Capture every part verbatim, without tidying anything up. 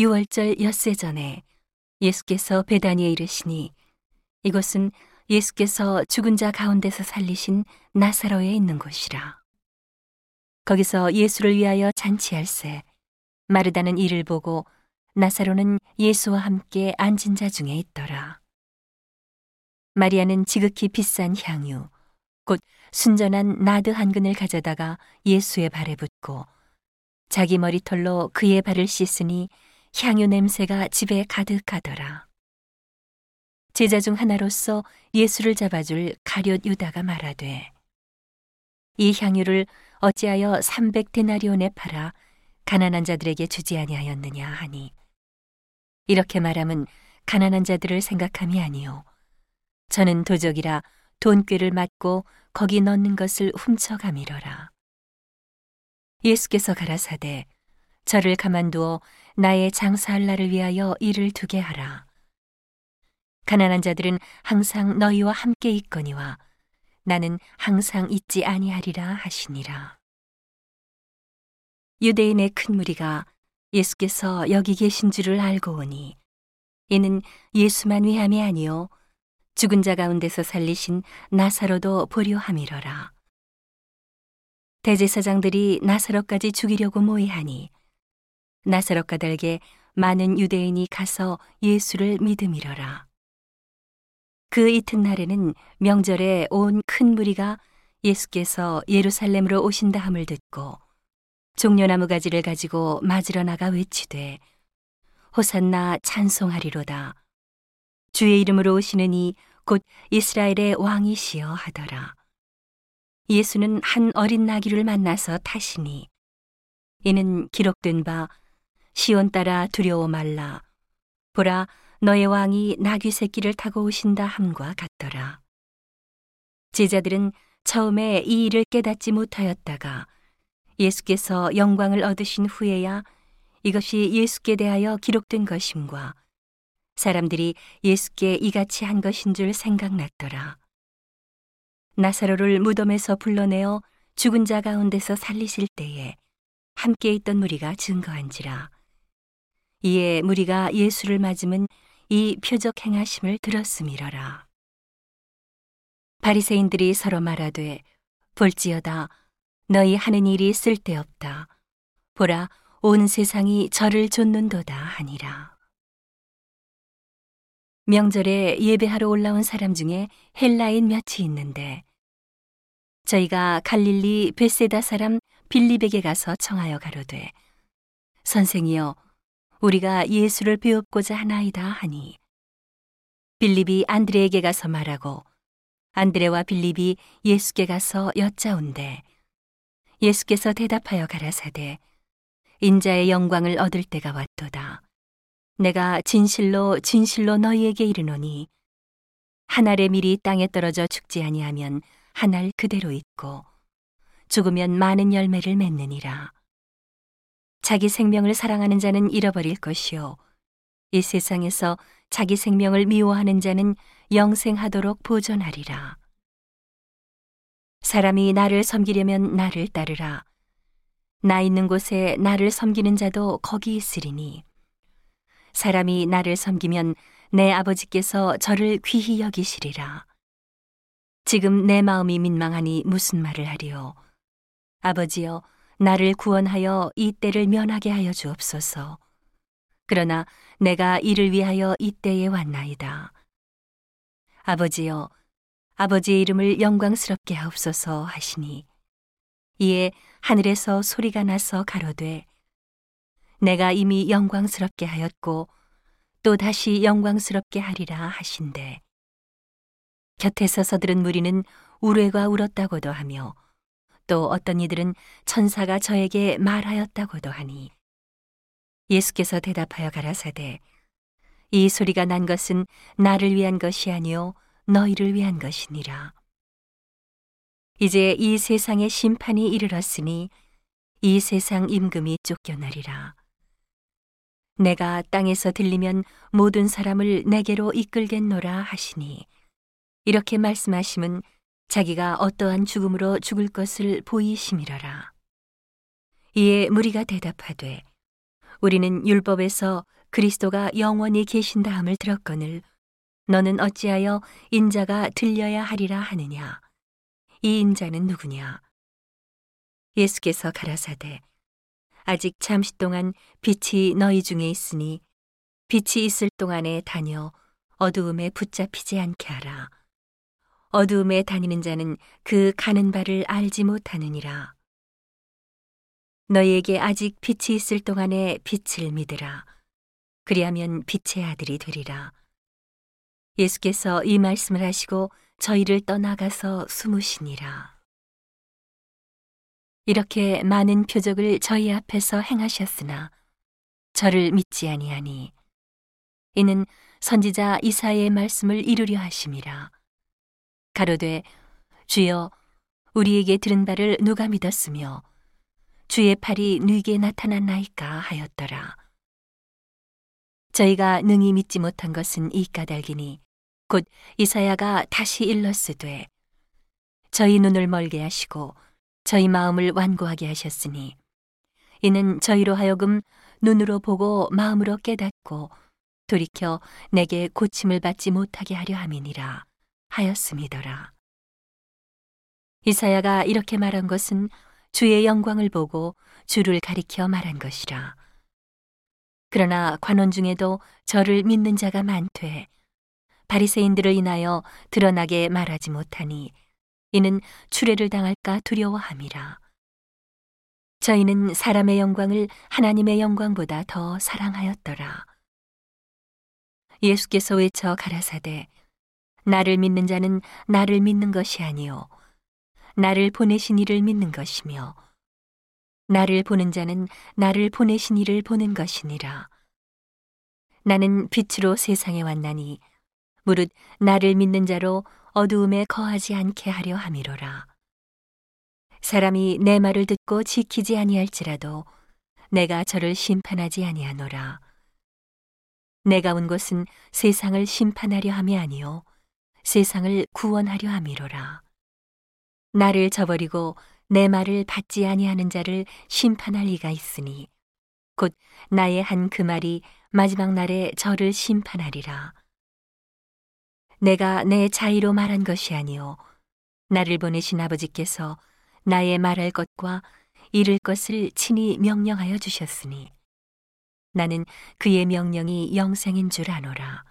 유월절 엿새 전에 예수께서 베다니에 이르시니 이곳은 예수께서 죽은 자 가운데서 살리신 나사로에 있는 곳이라. 거기서 예수를 위하여 잔치할세 마르다는 이를 보고 나사로는 예수와 함께 앉은 자 중에 있더라. 마리아는 지극히 비싼 향유 곧 순전한 나드 한 근을 가져다가 예수의 발에 붓고 자기 머리털로 그의 발을 씻으니 향유 냄새가 집에 가득하더라. 제자 중 하나로서 예수를 잡아줄 가룟 유다가 말하되 이 향유를 어찌하여 삼백 데나리온에 팔아 가난한 자들에게 주지 아니하였느냐 하니, 이렇게 말함은 가난한 자들을 생각함이 아니요 저는 도적이라 돈꾀를 맞고 거기 넣는 것을 훔쳐가미러라. 예수께서 가라사대 저를 가만두어 나의 장사할 날을 위하여 일을 두게 하라. 가난한 자들은 항상 너희와 함께 있거니와 나는 항상 있지 아니하리라 하시니라. 유대인의 큰 무리가 예수께서 여기 계신 줄을 알고 오니 이는 예수만 위함이 아니요 죽은 자 가운데서 살리신 나사로도 보려함이러라. 대제사장들이 나사로까지 죽이려고 모의하니 나사로과 달게 많은 유대인이 가서 예수를 믿음이러라. 그 이튿날에는 명절에 온 큰 무리가 예수께서 예루살렘으로 오신다 함을 듣고 종려나무 가지를 가지고 맞으러 나가 외치되 호산나 찬송하리로다. 주의 이름으로 오시는 이 곧 이스라엘의 왕이시여 하더라. 예수는 한 어린 나귀를 만나서 타시니 이는 기록된 바 시온 따라 두려워 말라 보라 너의 왕이 나귀 새끼를 타고 오신다 함과 같더라. 제자들은 처음에 이 일을 깨닫지 못하였다가 예수께서 영광을 얻으신 후에야 이것이 예수께 대하여 기록된 것임과 사람들이 예수께 이같이 한 것인 줄 생각났더라. 나사로를 무덤에서 불러내어 죽은 자 가운데서 살리실 때에 함께 있던 무리가 증거한지라. 이에 무리가 예수를 맞음은 이 표적 행하심을 들었음이러라. 바리새인들이 서로 말하되 볼지어다 너희 하는 일이 쓸데없다. 보라 온 세상이 저를 좇는도다 하니라. 명절에 예배하러 올라온 사람 중에 헬라인 몇이 있는데 저희가 갈릴리 벳세다 사람 빌립에게 가서 청하여 가로되 선생이여 우리가 예수를 배웁고자 하나이다 하니 빌립이 안드레에게 가서 말하고 안드레와 빌립이 예수께 가서 여짜온대 예수께서 대답하여 가라사대 인자의 영광을 얻을 때가 왔도다. 내가 진실로 진실로 너희에게 이르노니 한 알의 밀이 땅에 떨어져 죽지 아니하면 한 알 그대로 있고 죽으면 많은 열매를 맺느니라. 자기 생명을 사랑하는 자는 잃어버릴 것이요 이 세상에서 자기 생명을 미워하는 자는 영생하도록 보존하리라. 사람이 나를 섬기려면 나를 따르라. 나 있는 곳에 나를 섬기는 자도 거기 있으리니 사람이 나를 섬기면 내 아버지께서 저를 귀히 여기시리라. 지금 내 마음이 민망하니 무슨 말을 하리요. 아버지여 나를 구원하여 이 때를 면하게 하여 주옵소서. 그러나 내가 이를 위하여 이 때에 왔나이다. 아버지여 아버지의 이름을 영광스럽게 하옵소서 하시니 이에 하늘에서 소리가 나서 가로되 내가 이미 영광스럽게 하였고 또 다시 영광스럽게 하리라 하신대. 곁에서 서들은 무리는 우레가 울었다고도 하며 또 어떤 이들은 천사가 저에게 말하였다고도 하니 예수께서 대답하여 가라사대 이 소리가 난 것은 나를 위한 것이 아니요 너희를 위한 것이니라. 이제 이 세상의 심판이 이르렀으니 이 세상 임금이 쫓겨나리라. 내가 땅에서 들리면 모든 사람을 내게로 이끌겠노라 하시니 이렇게 말씀하심은 자기가 어떠한 죽음으로 죽을 것을 보이심이러라. 이에 무리가 대답하되 우리는 율법에서 그리스도가 영원히 계신다함을 들었거늘 너는 어찌하여 인자가 들려야 하리라 하느냐? 이 인자는 누구냐? 예수께서 가라사대 아직 잠시 동안 빛이 너희 중에 있으니 빛이 있을 동안에 다녀 어두움에 붙잡히지 않게 하라. 어두움에 다니는 자는 그 가는 바를 알지 못하느니라. 너희에게 아직 빛이 있을 동안에 빛을 믿으라. 그리하면 빛의 아들이 되리라. 예수께서 이 말씀을 하시고 저희를 떠나가서 숨으시니라. 이렇게 많은 표적을 저희 앞에서 행하셨으나 저를 믿지 아니하니 이는 선지자 이사야의 말씀을 이루려 하심이라. 가로되 주여 우리에게 들은 바를 누가 믿었으며 주의 팔이 누이게 나타났나이까 하였더라. 저희가 능히 믿지 못한 것은 이 까닭이니 곧 이사야가 다시 일렀으되 저희 눈을 멀게 하시고 저희 마음을 완고하게 하셨으니 이는 저희로 하여금 눈으로 보고 마음으로 깨닫고 돌이켜 내게 고침을 받지 못하게 하려 함이니라 하였음이더라. 이사야가 이렇게 말한 것은 주의 영광을 보고 주를 가리켜 말한 것이라. 그러나 관원 중에도 저를 믿는 자가 많되 바리새인들을 인하여 드러나게 말하지 못하니 이는 추례를 당할까 두려워함이라. 저희는 사람의 영광을 하나님의 영광보다 더 사랑하였더라. 예수께서 외쳐 가라사대 나를 믿는 자는 나를 믿는 것이 아니요 나를 보내신 이를 믿는 것이며 나를 보는 자는 나를 보내신 이를 보는 것이니라. 나는 빛으로 세상에 왔나니 무릇 나를 믿는 자로 어두움에 거하지 않게 하려 함이로라. 사람이 내 말을 듣고 지키지 아니할지라도 내가 저를 심판하지 아니하노라. 내가 온 것은 세상을 심판하려 함이 아니요 세상을 구원하려 함이로라. 나를 저버리고 내 말을 받지 아니하는 자를 심판할 이가 있으니 곧 나의 한 그 말이 마지막 날에 저를 심판하리라. 내가 내 자의로 말한 것이 아니요 나를 보내신 아버지께서 나의 말할 것과 이를 것을 친히 명령하여 주셨으니 나는 그의 명령이 영생인 줄 아노라.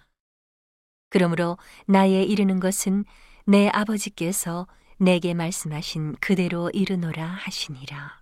그러므로 나의 이르는 것은 내 아버지께서 내게 말씀하신 그대로 이르노라 하시니라.